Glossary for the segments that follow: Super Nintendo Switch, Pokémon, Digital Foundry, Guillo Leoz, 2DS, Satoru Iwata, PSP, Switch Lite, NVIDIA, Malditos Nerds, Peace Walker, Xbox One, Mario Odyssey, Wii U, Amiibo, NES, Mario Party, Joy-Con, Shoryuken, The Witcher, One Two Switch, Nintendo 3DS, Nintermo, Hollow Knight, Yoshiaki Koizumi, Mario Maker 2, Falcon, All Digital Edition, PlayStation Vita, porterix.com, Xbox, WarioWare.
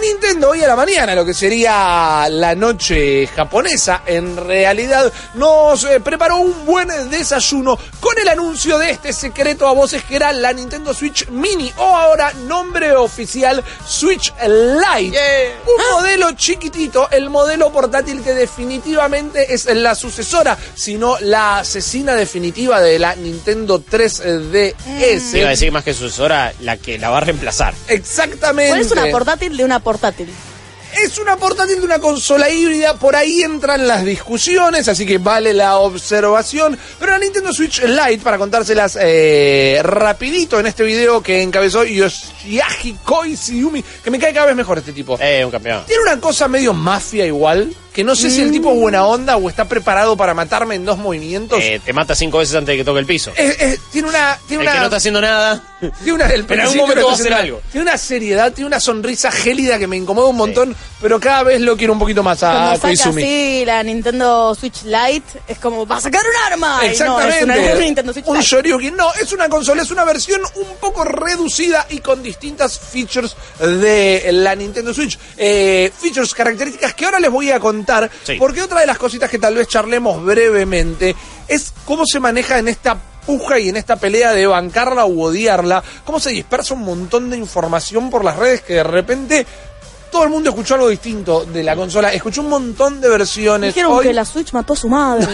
Nintendo hoy a la mañana, lo que sería la noche japonesa, en realidad nos preparó un buen desayuno con el anuncio de este secreto a voces que era la Nintendo Switch Mini, o ahora nombre oficial Switch Lite. Un modelo chiquitito, el modelo portátil que definitivamente es la sucesora, si no la asesina definitiva de la Nintendo 3DS. Iba a decir más que sucesora, la que la va a reemplazar. Exactamente. ¿Cuál es una portátil de una portátil? Es una portátil de una consola híbrida, por ahí entran las discusiones, así que vale la observación. Pero la Nintendo Switch Lite, para contárselas rapidito en este video que encabezó Yoshiaki Koizumi, que me cae cada vez mejor este tipo. Un campeón. Tiene una cosa medio mafia igual, que no sé si el tipo es buena onda o está preparado para matarme en dos movimientos. Te mata 5 veces antes de que toque el piso. Tiene una... que no está haciendo nada. Pero en algún momento va a hacer algo. Tiene una seriedad, tiene una sonrisa gélida que me incomoda un montón, pero cada vez lo quiero un poquito más a Koizumi. Cuando saca así la Nintendo Switch Lite, es como, ¡va a sacar un arma! Exactamente. No, es una Nintendo Switch Lite. Un Shoryuken. No, es una consola, es una versión un poco reducida y con distintas features de la Nintendo Switch. Features, características que ahora les voy a contar. Porque otra de las cositas que tal vez charlemos brevemente es cómo se maneja en esta puja y en esta pelea de bancarla u odiarla, cómo se dispersa un montón de información por las redes que de repente todo el mundo escuchó algo distinto de la consola, escuchó un montón de versiones. Dijeron que la Switch mató a su madre.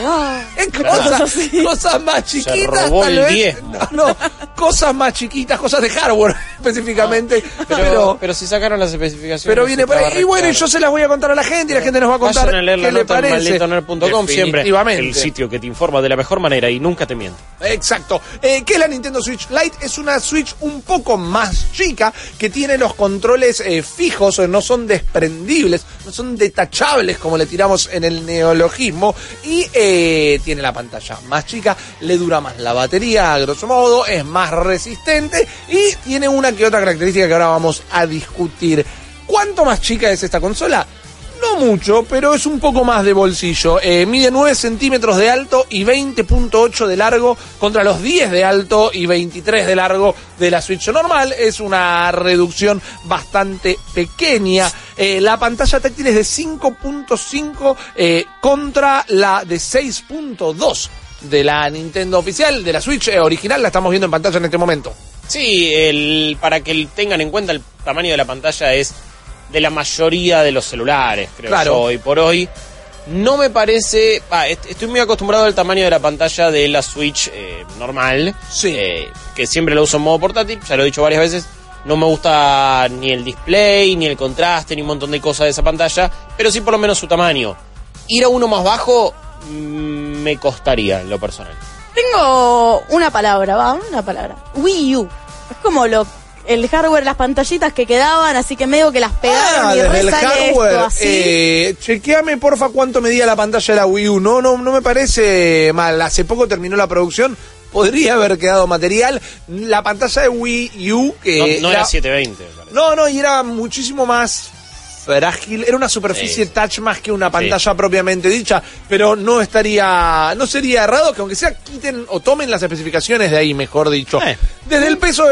Cosas más chiquitas. Se robó tal vez. No, cosas más chiquitas, cosas de hardware específicamente. Pero si sacaron las especificaciones. Pero viene por ahí. Y bueno, yo se las voy a contar a la gente y la gente nos va a contar qué le parece. Definitivamente. El sitio que te informa de la mejor manera y nunca te miente. Exacto. ¿Qué es la Nintendo Switch Lite? Es una Switch un poco más chica que tiene los controles fijos, no son desprendibles, no son detachables como le tiramos en el neologismo, y tiene la pantalla más chica, le dura más la batería, a grosso modo, es más resistente y tiene una que otra característica que ahora vamos a discutir. ¿Cuánto más chica es esta consola? No mucho, pero es un poco más de bolsillo. Mide 9 centímetros de alto y 20.8 de largo contra los 10 de alto y 23 de largo de la Switch normal. Es una reducción bastante pequeña. La pantalla táctil es de 5.5 contra la de 6.2 de la Nintendo oficial, de la Switch original. La estamos viendo en pantalla en este momento. Sí, para que tengan en cuenta el tamaño de la pantalla es de la mayoría de los celulares, creo yo, hoy por hoy. No me parece... estoy muy acostumbrado al tamaño de la pantalla de la Switch normal, que siempre lo uso en modo portátil, ya lo he dicho varias veces. No me gusta ni el display, ni el contraste, ni un montón de cosas de esa pantalla, pero sí por lo menos su tamaño. Ir a uno más bajo me costaría, en lo personal. Tengo una palabra, Wii U. Es como lo... el hardware, las pantallitas que quedaban, así que medio que las pegaron y desde el hardware, esto, así. Chequeame porfa cuánto medía la pantalla de la Wii U. No me parece mal. Hace poco terminó la producción. Podría haber quedado material. La pantalla de Wii U que no era 720. Y era muchísimo más frágil. Era una superficie touch más que una pantalla propiamente dicha, pero no sería errado que aunque sea quiten o tomen las especificaciones de ahí, mejor dicho. Desde el peso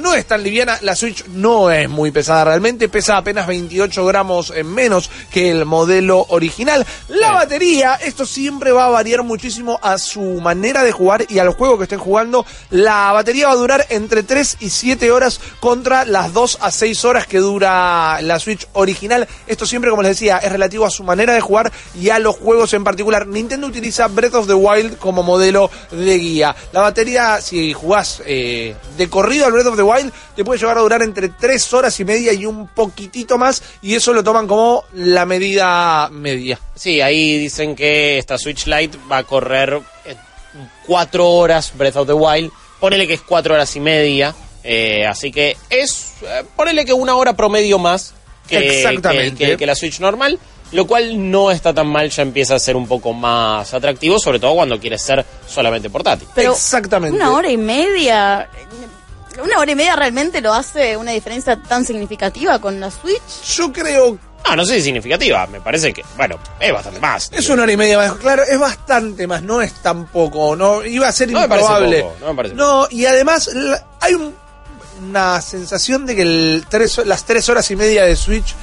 no es tan liviana, la Switch no es muy pesada realmente, pesa apenas 28 gramos menos que el modelo original. La batería, esto siempre va a variar muchísimo a su manera de jugar y a los juegos que estén jugando. La batería va a durar entre 3 y 7 horas contra las 2 a 6 horas que dura la Switch original. Esto siempre, como les decía, es relativo a su manera de jugar y a los juegos en particular. Nintendo utiliza Breath of the Wild como modelo de guía. La batería, si jugás de corrido al Breath of the Wild, te puede llegar a durar entre 3 horas y media y un poquitito más, y eso lo toman como la medida media. Sí, ahí dicen que esta Switch Lite va a correr 4 horas Breath of the Wild. Ponele que es 4 horas y media, así que es, ponele que una hora promedio más que la Switch normal, lo cual no está tan mal, ya empieza a ser un poco más atractivo, sobre todo cuando quieres ser solamente portátil. Pero exactamente. Una hora y media realmente lo hace una diferencia tan significativa con la Switch. Yo creo... No sé si significativa, me parece que, bueno, es bastante más. Es una hora y media más, claro, es bastante más, no es tan poco, no, iba a ser improbable. No me parece poco. Y además hay una sensación de que las 3 horas y media de Switch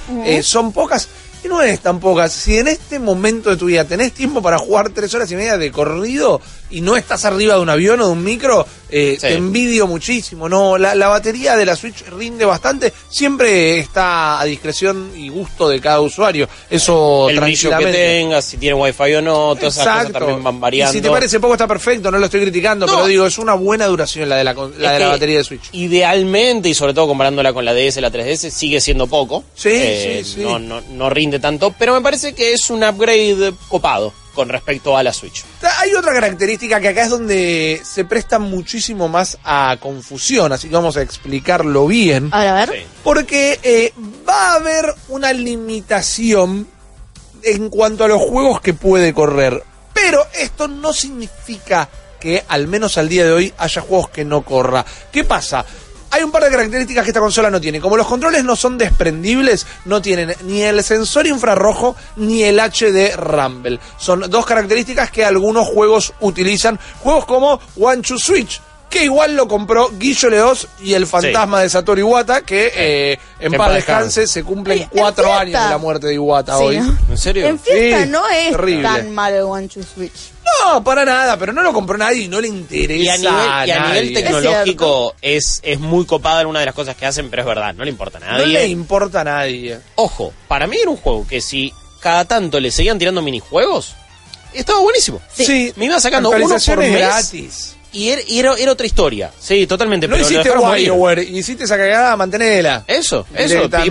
son pocas. Y no es tan pocas. Si en este momento de tu vida tenés tiempo para jugar 3 horas y media de corrido y no estás arriba de un avión o de un micro, te envidio muchísimo. No, la batería de la Switch rinde bastante. Siempre está a discreción y gusto de cada usuario. Eso el tranquilamente. El brillo que tengas, si tiene wifi o no, todas esas cosas también van variando. Y si te parece poco está perfecto, no lo estoy criticando, pero digo, es una buena duración la batería de Switch. Idealmente, y sobre todo comparándola con la DS, la 3DS, sigue siendo poco. Sí. No rinde de tanto, pero me parece que es un upgrade copado con respecto a la Switch. Hay otra característica que acá es donde se presta muchísimo más a confusión, así que vamos a explicarlo bien. A ver. Sí. Porque va a haber una limitación en cuanto a los juegos que puede correr, pero esto no significa que al menos al día de hoy haya juegos que no corra. ¿Qué pasa? Hay un par de características que esta consola no tiene. Como los controles no son desprendibles, no tienen ni el sensor infrarrojo ni el HD Rumble. Son dos características que algunos juegos utilizan. Juegos como One Two Switch, que igual lo compró Guillo Leoz y el fantasma de Satoru Iwata, que en paz descanse, se cumplen 4 años de la muerte de Iwata hoy. ¿No? ¿En serio? En fiesta no es terrible. Tan malo el One Two Switch. No, para nada, pero no lo compró nadie y no le interesa. Y a nivel tecnológico es muy copada en una de las cosas que hacen, pero es verdad, no le importa a nadie. No le importa a nadie. Ojo, para mí era un juego que si cada tanto le seguían tirando minijuegos, estaba buenísimo. Sí. Me iba sacando uno por mes. Gratis. Y era otra historia. Sí, totalmente. No, pero hiciste WarioWare, hiciste esa cagada, mantenela. Eso,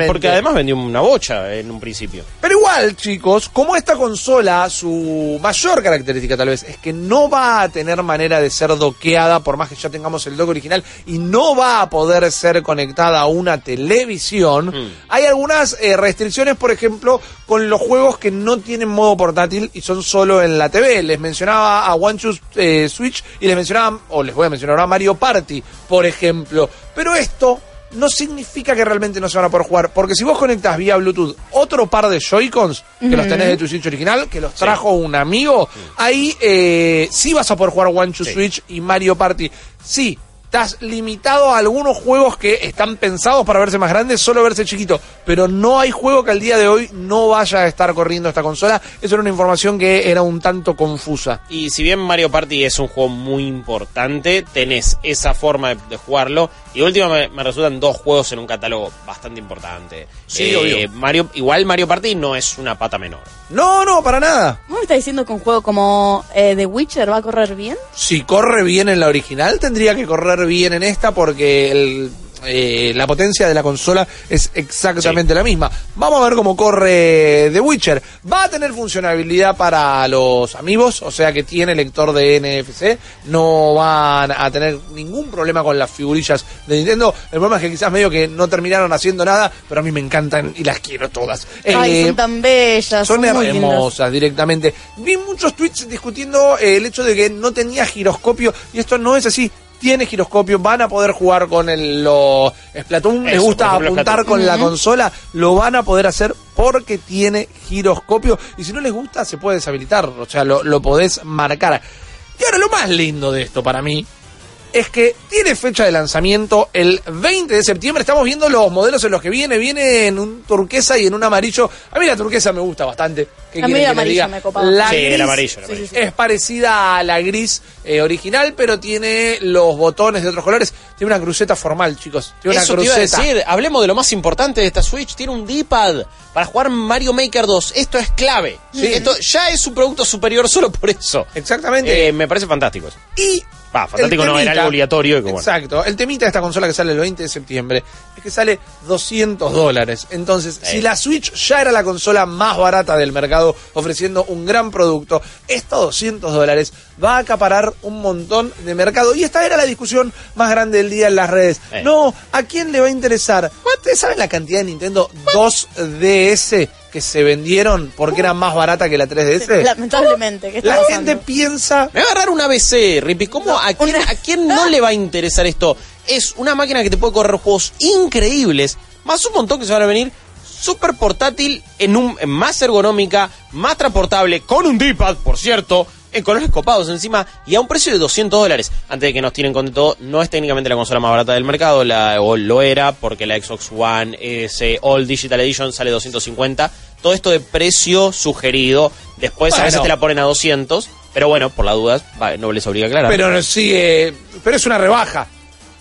porque además vendió una bocha en un principio. Pero igual, chicos, como esta consola, su mayor característica tal vez es que no va a tener manera de ser doqueada, por más que ya tengamos el dock original, y no va a poder ser conectada a una televisión. Hay algunas restricciones, por ejemplo, con los juegos que no tienen modo portátil y son solo en la TV. Les mencionaba a One Two Switch y les voy a mencionar ahora Mario Party, por ejemplo. Pero esto no significa que realmente no se van a poder jugar, porque si vos conectás vía Bluetooth otro par de Joy-Cons, que los tenés de tu Switch original, que los trajo un amigo, ahí sí vas a poder jugar One Two Switch y Mario Party. Sí, estás limitado a algunos juegos que están pensados para verse más grandes, solo verse chiquito, pero no hay juego que al día de hoy no vaya a estar corriendo esta consola. Eso era una información que era un tanto confusa. Y si bien Mario Party es un juego muy importante, tenés esa forma de jugarlo. Y última, me resultan 2 juegos en un catálogo bastante importante. Sí, obvio. Mario Party no es una pata menor. No, para nada. ¿No me está diciendo que un juego como The Witcher va a correr bien? Si corre bien en la original, tendría que correr bien en esta, porque la potencia de la consola es exactamente la misma. Vamos a ver cómo corre The Witcher. Va a tener funcionalidad para los Amiibos, o sea que tiene lector de NFC. No van a tener ningún problema con las figurillas de Nintendo. El problema es que quizás medio que no terminaron haciendo nada, pero a mí me encantan y las quiero todas. Ay, son tan bellas. Son hermosas directamente. Vi muchos tweets discutiendo el hecho de que no tenía giroscopio, y esto no es así. Tiene giroscopio, van a poder jugar con los Splatoon, les gusta apuntar con la consola, lo van a poder hacer porque tiene giroscopio, y si no les gusta se puede deshabilitar, o sea, lo podés marcar. Y ahora lo más lindo de esto para mí es que tiene fecha de lanzamiento el 20 de septiembre. Estamos viendo los modelos en los que viene en un turquesa y en un amarillo. A mí la turquesa me gusta bastante. A mí el amarillo me copa. Sí, el amarillo. Sí. Es parecida a la gris original, pero tiene los botones de otros colores. Tiene una cruceta formal, chicos. Eso te iba a decir. Hablemos de lo más importante de esta Switch. Tiene un D-pad para jugar Mario Maker 2. Esto es clave. Sí. Esto ya es un producto superior solo por eso. Exactamente. Me parece fantástico eso. Y Ah, fantástico, temita, no, era algo obligatorio. Y que, bueno. Exacto. El temita de esta consola que sale el 20 de septiembre es que sale $200. Entonces, si la Switch ya era la consola más barata del mercado, ofreciendo un gran producto, estos $200 va a acaparar un montón de mercado. Y esta era la discusión más grande del día en las redes. No, ¿a quién le va a interesar? ¿Ustedes saben la cantidad de Nintendo 2DS que se vendieron porque era más barata que la 3DS? Lamentablemente. ¿Qué la pasando? Gente piensa... Me va a agarrar una ABC, Ripi. ¿Cómo? ¿A quién no le va a interesar esto? Es una máquina que te puede correr juegos increíbles, más un montón que se van a venir, súper portátil, más ergonómica, más transportable, con un D-pad, por cierto, en colores copados encima, y a un precio de $200. Antes de que nos tiren con todo, no es técnicamente la consola más barata del mercado, o lo era, porque la Xbox One S All Digital Edition sale $250. Todo esto de precio sugerido, después a veces te la ponen a $200, pero bueno, por las dudas, no les obliga a aclarar. Pero sí, pero es una rebaja.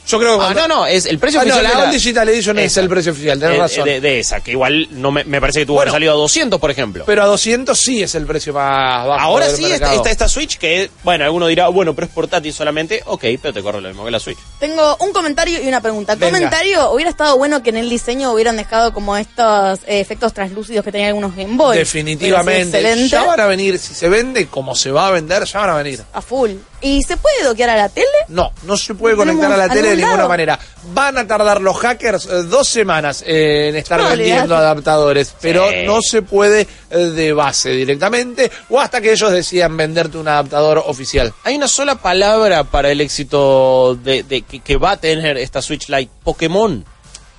Yo creo que no, es el precio oficial. No, la All Digital Edition esa, es el precio oficial, tenés razón. De esa, que igual no me parece que tuvo que haber salido a $200, por ejemplo. Pero a $200 sí es el precio más bajo. Ahora sí está esta Switch que, bueno, alguno dirá, bueno, pero es portátil solamente. Ok, pero te corre lo mismo que la Switch. Tengo un comentario y una pregunta. Venga. Comentario, hubiera estado bueno que en el diseño hubieran dejado como estos efectos translúcidos que tenían algunos Game Boy. Definitivamente. Ya van a venir, si se vende como se va a vender, ya van a venir. A full. ¿Y se puede doquear a la tele? No, no se puede conectar a la tele de ninguna manera. Van a tardar los hackers 2 semanas en estar vendiendo adaptadores, pero no se puede de base directamente, o hasta que ellos decidan venderte un adaptador oficial. Hay una sola palabra para el éxito que va a tener esta Switch Lite: Pokémon.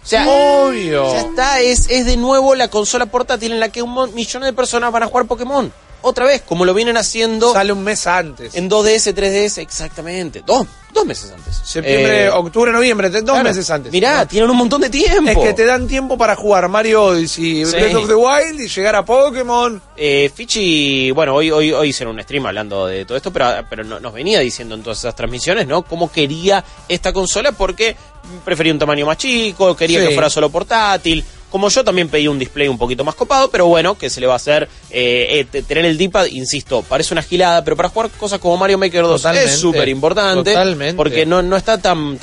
O sea, obvio. Ya está, es de nuevo la consola portátil en la que millones de personas van a jugar Pokémon. Otra vez, como lo vienen haciendo... Sale un mes antes. En 2DS, 3DS, exactamente. Dos meses antes. Septiembre, octubre, noviembre, dos meses antes. Mirá, tienen un montón de tiempo. Es que te dan tiempo para jugar Mario Odyssey, Breath of the Wild y llegar a Pokémon. Fichi, bueno, hoy hicieron un stream hablando de todo esto, pero nos venía diciendo en todas esas transmisiones, ¿no? Cómo quería esta consola, porque prefería un tamaño más chico, quería que fuera solo portátil... Como yo también pedí un display un poquito más copado, pero bueno, que se le va a hacer tener el D-pad, insisto, parece una gilada, pero para jugar cosas como Mario Maker 2 es súper importante, porque no está tan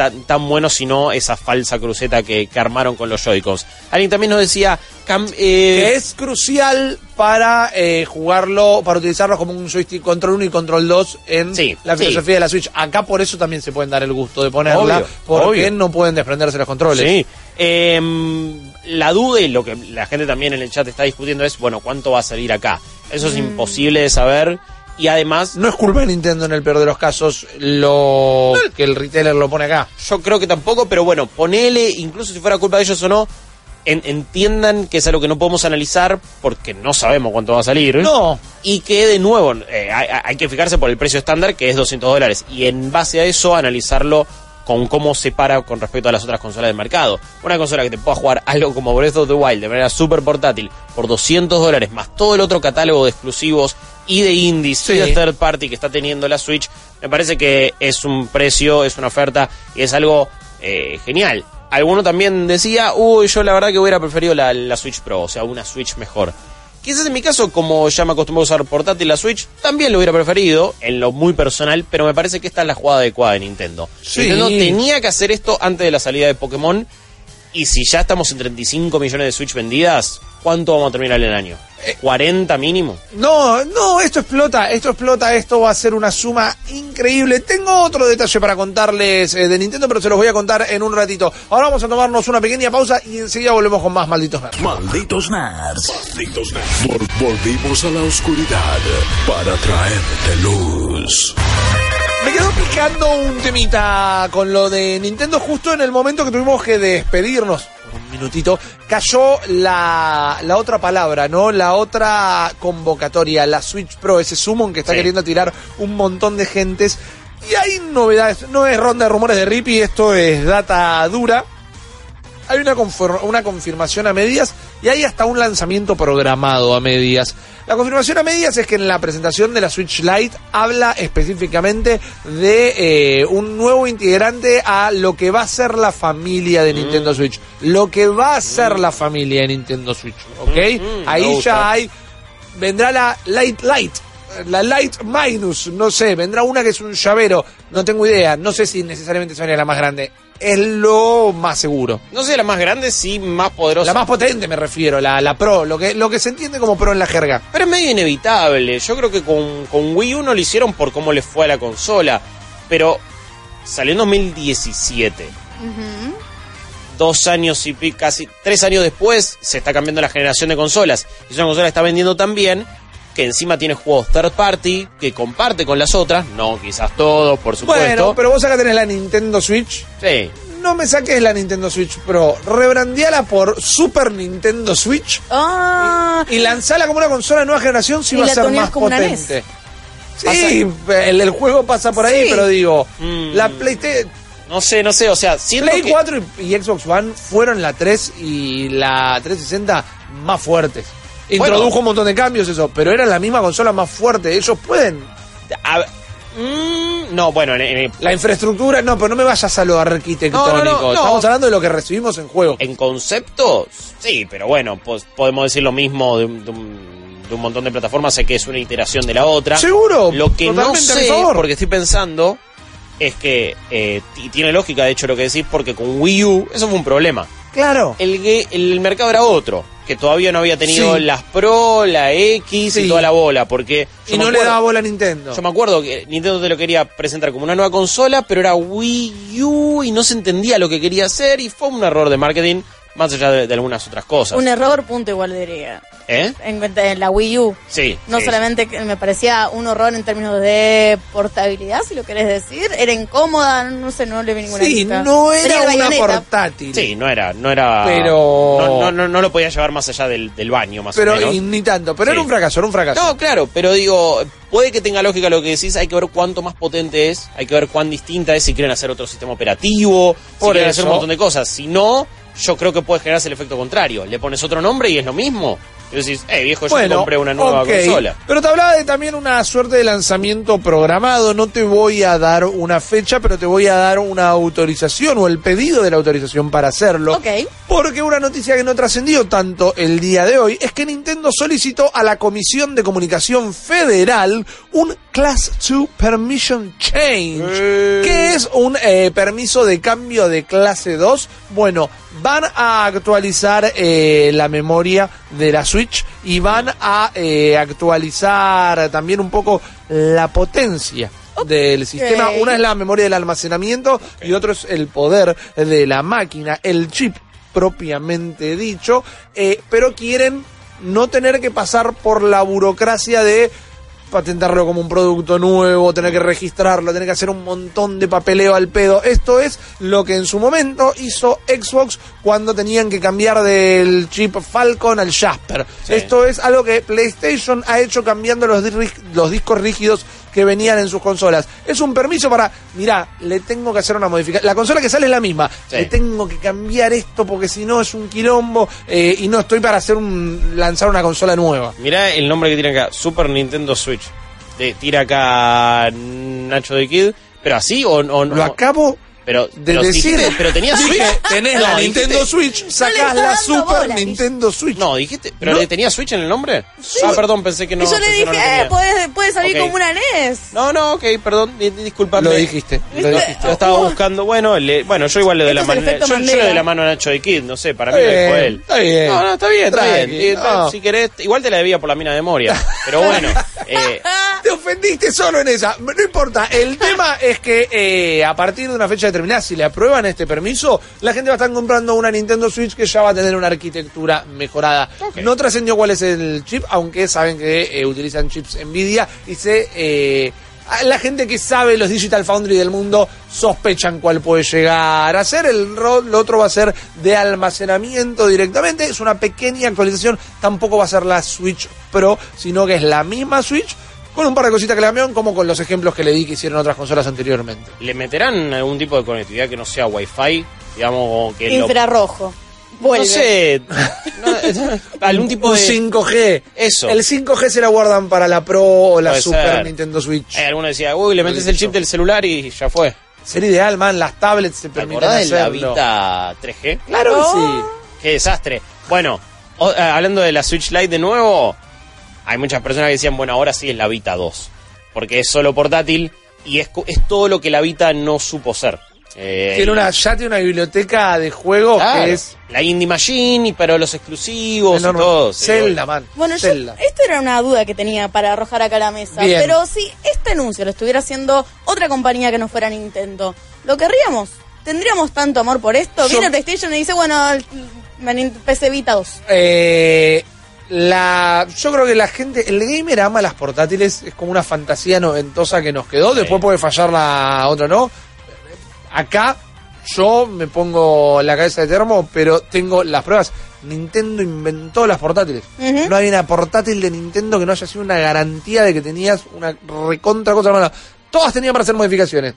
bueno, sino esa falsa cruceta que armaron con los Joy-Cons. Alguien también nos decía... Que es crucial para jugarlo, para utilizarlo como un joystick control 1 y control 2 en la filosofía de la Switch. Acá por eso también se pueden dar el gusto de ponerla, porque no pueden desprenderse los controles. Sí. La duda y lo que la gente también en el chat está discutiendo es, bueno, ¿cuánto va a salir acá? Eso es imposible de saber y además... No es culpa de Nintendo en el peor de los casos que el retailer lo pone acá. Yo creo que tampoco, pero bueno, ponele, incluso si fuera culpa de ellos o no, entiendan que es algo que no podemos analizar porque no sabemos cuánto va a salir. No. Y que de nuevo hay que fijarse por el precio estándar que es $200 y en base a eso analizarlo con cómo se para con respecto a las otras consolas del mercado. Una consola que te pueda jugar algo como Breath of the Wild de manera súper portátil por $200, más todo el otro catálogo de exclusivos y de indies y de third party que está teniendo la Switch, me parece que es un precio, es una oferta y es algo genial. Alguno también decía, yo la verdad que hubiera preferido la Switch Pro, o sea, una Switch mejor. Quizás en mi caso, como ya me acostumbré a usar portátil la Switch, también lo hubiera preferido, en lo muy personal, pero me parece que esta es la jugada adecuada de Nintendo. Sí. Nintendo tenía que hacer esto antes de la salida de Pokémon, y si ya estamos en 35 millones de Switch vendidas, ¿cuánto vamos a terminar el año? ¿40 mínimo? No, esto explota, esto va a ser una suma increíble. Tengo otro detalle para contarles de Nintendo, pero se los voy a contar en un ratito. Ahora vamos a tomarnos una pequeña pausa y enseguida volvemos con más Malditos Nerds. Malditos Nerds. Malditos Nerds. Volvimos a la oscuridad para traerte luz. Me quedó picando un temita con lo de Nintendo justo en el momento que tuvimos que despedirnos. Un minutito, cayó la otra palabra, ¿no? La otra convocatoria, la Switch Pro, ese summon que está queriendo tirar un montón de gentes. Y hay novedades, no es ronda de rumores de Rippy, esto es data dura. Hay una confirmación a medias y hay hasta un lanzamiento programado a medias. La confirmación a medias es que en la presentación de la Switch Lite habla específicamente de un nuevo integrante a lo que va a ser la familia de Nintendo Switch. Lo que va a ser la familia de Nintendo Switch, ¿ok? Ahí ya hay... Vendrá la Lite la Lite Minus, no sé, vendrá una que es un llavero, no tengo idea, no sé si necesariamente sería la más grande, es lo más seguro. No sé, la más grande, sí, más poderosa. La más potente me refiero, la Pro, lo que se entiende como Pro en la jerga. Pero es medio inevitable, yo creo que con Wii U no lo hicieron por cómo les fue a la consola, pero salió en 2017. Uh-huh. 2 años y pico, casi 3 años después, se está cambiando la generación de consolas. Y esa consola está vendiendo tan bien que encima tiene juegos third party que comparte con las otras. No, quizás todos, por supuesto. Bueno, pero vos acá tenés la Nintendo Switch. Sí. No me saques la Nintendo Switch Pro. Rebrandeala por Super Nintendo Switch. Ah. Y lanzala como una consola de nueva generación si va a ser más potente. Sí, el juego pasa por ahí, sí. Pero digo, la PlayStation... No sé, o sea... Play 4 y Xbox One fueron la 3 y la 360 más fuertes. Introdujo un montón de cambios eso, pero era la misma consola más fuerte. Ellos pueden... la infraestructura... No, pero no me vayas a lo arquitectónico. No. Estamos hablando de lo que recibimos en juego. En conceptos, sí, pero bueno, pues podemos decir lo mismo de un montón de plataformas. Sé que es una iteración de la otra. Seguro. Lo que no sé, porque estoy pensando... es que tiene lógica, de hecho, lo que decís, porque con Wii U eso fue un problema. Claro. El mercado era otro, que todavía no había tenido las Pro, la X y toda la bola, porque... Y no le daba bola a Nintendo. Yo me acuerdo que Nintendo te lo quería presentar como una nueva consola, pero era Wii U y no se entendía lo que quería hacer y fue un error de marketing, más allá de algunas otras cosas. Un error, punto, igual diría. ¿Eh? En la Wii U. Sí. No solamente que me parecía un horror en términos de portabilidad, si lo querés decir. Era incómoda, no sé, no le vi ninguna lista. Sí, no era una portátil. Sí, no era... Pero... No lo podía llevar más allá del baño, más o menos. Pero ni tanto, pero era un fracaso. No, claro, pero digo, puede que tenga lógica lo que decís, hay que ver cuánto más potente es, hay que ver cuán distinta es, si quieren hacer otro sistema operativo, si quieren hacer un montón de cosas. Si no, yo creo que puede generarse el efecto contrario. Le pones otro nombre y es lo mismo. Y decís, viejo, yo compré una nueva consola. Pero te hablaba de también una suerte de lanzamiento programado. No te voy a dar una fecha, pero te voy a dar una autorización o el pedido de la autorización para hacerlo. Porque una noticia que no trascendió tanto el día de hoy es que Nintendo solicitó a la Comisión de Comunicación Federal un Class 2 Permission Change. ¿Qué es un permiso de cambio de clase 2? Bueno, van a actualizar la memoria de la Switch y van a actualizar también un poco la potencia del sistema. Una es la memoria del almacenamiento y otro es el poder de la máquina, el chip propiamente dicho, pero quieren no tener que pasar por la burocracia de patentarlo como un producto nuevo, tener que registrarlo, tener que hacer un montón de papeleo al pedo. Esto es lo que en su momento hizo Xbox cuando tenían que cambiar del chip Falcon al Jasper. Sí. Esto es algo que PlayStation ha hecho cambiando los discos rígidos que venían en sus consolas. Es un permiso para, mirá, le tengo que hacer una modificación. La consola que sale es la misma. Sí. Le tengo que cambiar esto porque si no es un quilombo y no estoy para hacer lanzar una consola nueva. Mirá el nombre que tiene acá, Super Nintendo Switch. Tira acá Nacho de Kid, pero así o no. Lo acabo de decir. Dijiste, pero tenías Switch. Tenés la Nintendo Switch, sacás la Super Nintendo Switch. No, dijiste, pero ¿no? ¿Le tenía Switch en el nombre? Sí. Ah, perdón, pensé que no. Y yo le dije, puede salir como una NES. No, perdón, disculpame. Lo dijiste. Lo estaba buscando, bueno, yo igual le doy la mano. Yo le doy la mano a Nacho de Kid, no sé, para mí lo dijo él. Está bien. No, está bien. Si querés, igual te la debía por la mina de memoria, pero bueno. Te ofendiste solo en esa, no importa. El tema es que a partir de una fecha determinada, si le aprueban este permiso, la gente va a estar comprando una Nintendo Switch que ya va a tener una arquitectura mejorada. No trascendió cuál es el chip, aunque saben que utilizan chips NVIDIA y la gente que sabe los Digital Foundry del mundo sospechan cuál puede llegar a ser. Lo otro va a ser de almacenamiento directamente. Es una pequeña actualización. Tampoco va a ser la Switch Pro, sino que es la misma Switch con un par de cositas que le cambiaron, como con los ejemplos que le di que hicieron otras consolas anteriormente. ¿Le meterán algún tipo de conectividad que no sea Wi-Fi? Digamos que... Infrarrojo. No sé. Algún tipo de... 5G. Eso. El 5G se la guardan para la Pro o la Super Nintendo Switch. Alguno decía, le metes el chip del celular y ya fue. Sería ideal, man. Las tablets se permiten hacerlo. ¿Te acordás de la Vita 3G? Claro que sí. Qué desastre. Bueno, hablando de la Switch Lite de nuevo... hay muchas personas que decían, bueno, ahora sí es la Vita 2, porque es solo portátil y es todo lo que la Vita no supo ser. Tiene una biblioteca de juegos, claro, que es... La Indie Machine, pero los exclusivos y todo. Zelda, man. Bueno, Zelda. Esto era una duda que tenía para arrojar acá a la mesa. Bien. Pero si este anuncio lo estuviera haciendo otra compañía que no fuera Nintendo, ¿lo querríamos? ¿Tendríamos tanto amor por esto? Viene PlayStation y dice, bueno, PC Vita 2. Yo creo que la gente, el gamer ama las portátiles, es como una fantasía noventosa que nos quedó. Después puede fallar la otra, ¿no? Acá yo me pongo la cabeza de termo, pero tengo las pruebas. Nintendo inventó las portátiles. No hay una portátil de Nintendo que no haya sido una garantía de que tenías una recontra cosa, hermano. Todas tenían para hacer modificaciones.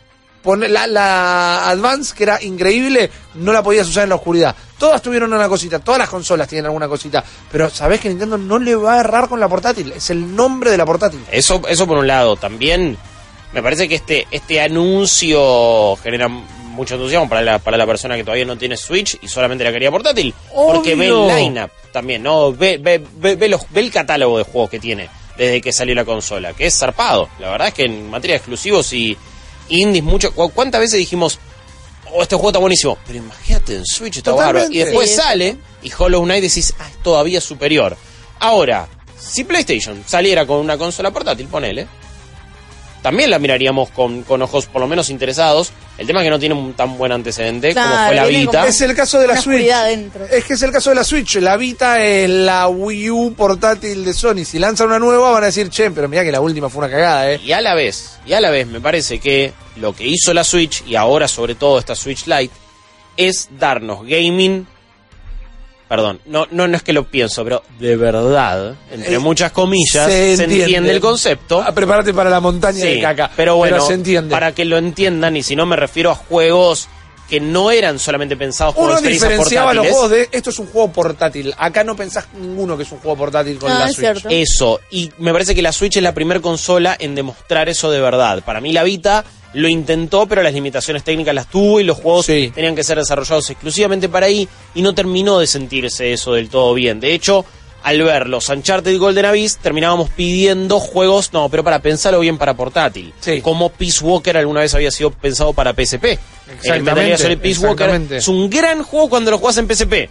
La Advance, que era increíble, no la podías usar en la oscuridad. Todas tuvieron una cosita, todas las consolas tienen alguna cosita, pero sabés que Nintendo no le va a errar con la portátil, es el nombre de la portátil. Eso por un lado. También me parece que este anuncio genera mucho entusiasmo para la persona que todavía no tiene Switch y solamente la quería portátil. Obvio. Porque ve el lineup también, ¿no? Ve el catálogo de juegos que tiene desde que salió la consola, que es zarpado. La verdad es que en materia de exclusivos y indies, mucho. ¿Cuántas veces dijimos, este juego está buenísimo? Pero imagínate, en Switch está bárbaro. Y después sale, y Hollow Knight decís, es todavía superior. Ahora, si PlayStation saliera con una consola portátil, ponele, también la miraríamos con ojos por lo menos interesados. El tema es que no tiene un tan buen antecedente, claro, como fue la Vita. Es el caso de la Switch. Es que es el caso de la Switch. La Vita es la Wii U portátil de Sony. Si lanzan una nueva van a decir, che, pero mirá que la última fue una cagada, ¿eh? Y a la vez me parece que lo que hizo la Switch, y ahora sobre todo esta Switch Lite, es darnos gaming... Perdón, no es que lo pienso, pero de verdad, entre muchas comillas, se entiende el concepto. Prepárate para la montaña de caca. Pero bueno, pero se entiende. Para que lo entiendan, y si no me refiero a juegos que no eran solamente pensados por experiencias portátiles. Uno diferenciaba los juegos de, esto es un juego portátil. Acá no pensás ninguno que es un juego portátil con la Switch. Cierto. Eso, y me parece que la Switch es la primer consola en demostrar eso de verdad. Para mí la Vita lo intentó, pero las limitaciones técnicas las tuvo y los juegos tenían que ser desarrollados exclusivamente para ahí, y no terminó de sentirse eso del todo bien. De hecho, al ver los Uncharted Golden Abyss, terminábamos pidiendo juegos, pero para pensarlo bien, para portátil. Sí. Como Peace Walker alguna vez había sido pensado para PSP. Exactamente. Peace Walker es un gran juego cuando lo jugás en PSP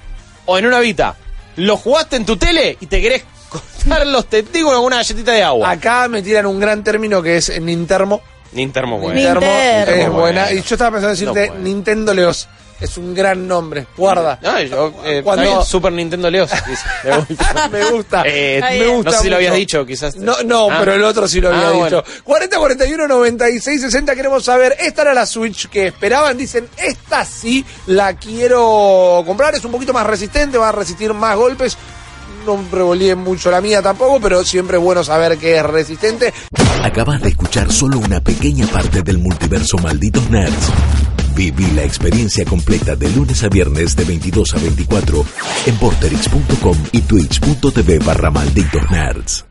o en una Vita. Lo jugaste en tu tele y te querés cortar los testículos con una galletita de agua. Acá me tiran un gran término que es Nintermo. Nintermo es buena. Y yo estaba pensando decirte Nintendo Leos. Es un gran nombre. Guarda. Cuando Super Nintendo Leos. Me gusta. No sé si lo habías dicho, quizás. No, pero el otro sí lo había dicho. Bueno. 40, 41, 96, 60. Queremos saber. Esta era la Switch que esperaban. Dicen, esta sí la quiero comprar. Es un poquito más resistente. Va a resistir más golpes. No revolíe mucho la mía tampoco, pero siempre es bueno saber que es resistente. Acabas de escuchar solo una pequeña parte del multiverso Malditos Nerds. Viví la experiencia completa de lunes a viernes de 22 a 24 en porterix.com y twitch.tv/malditosnerds.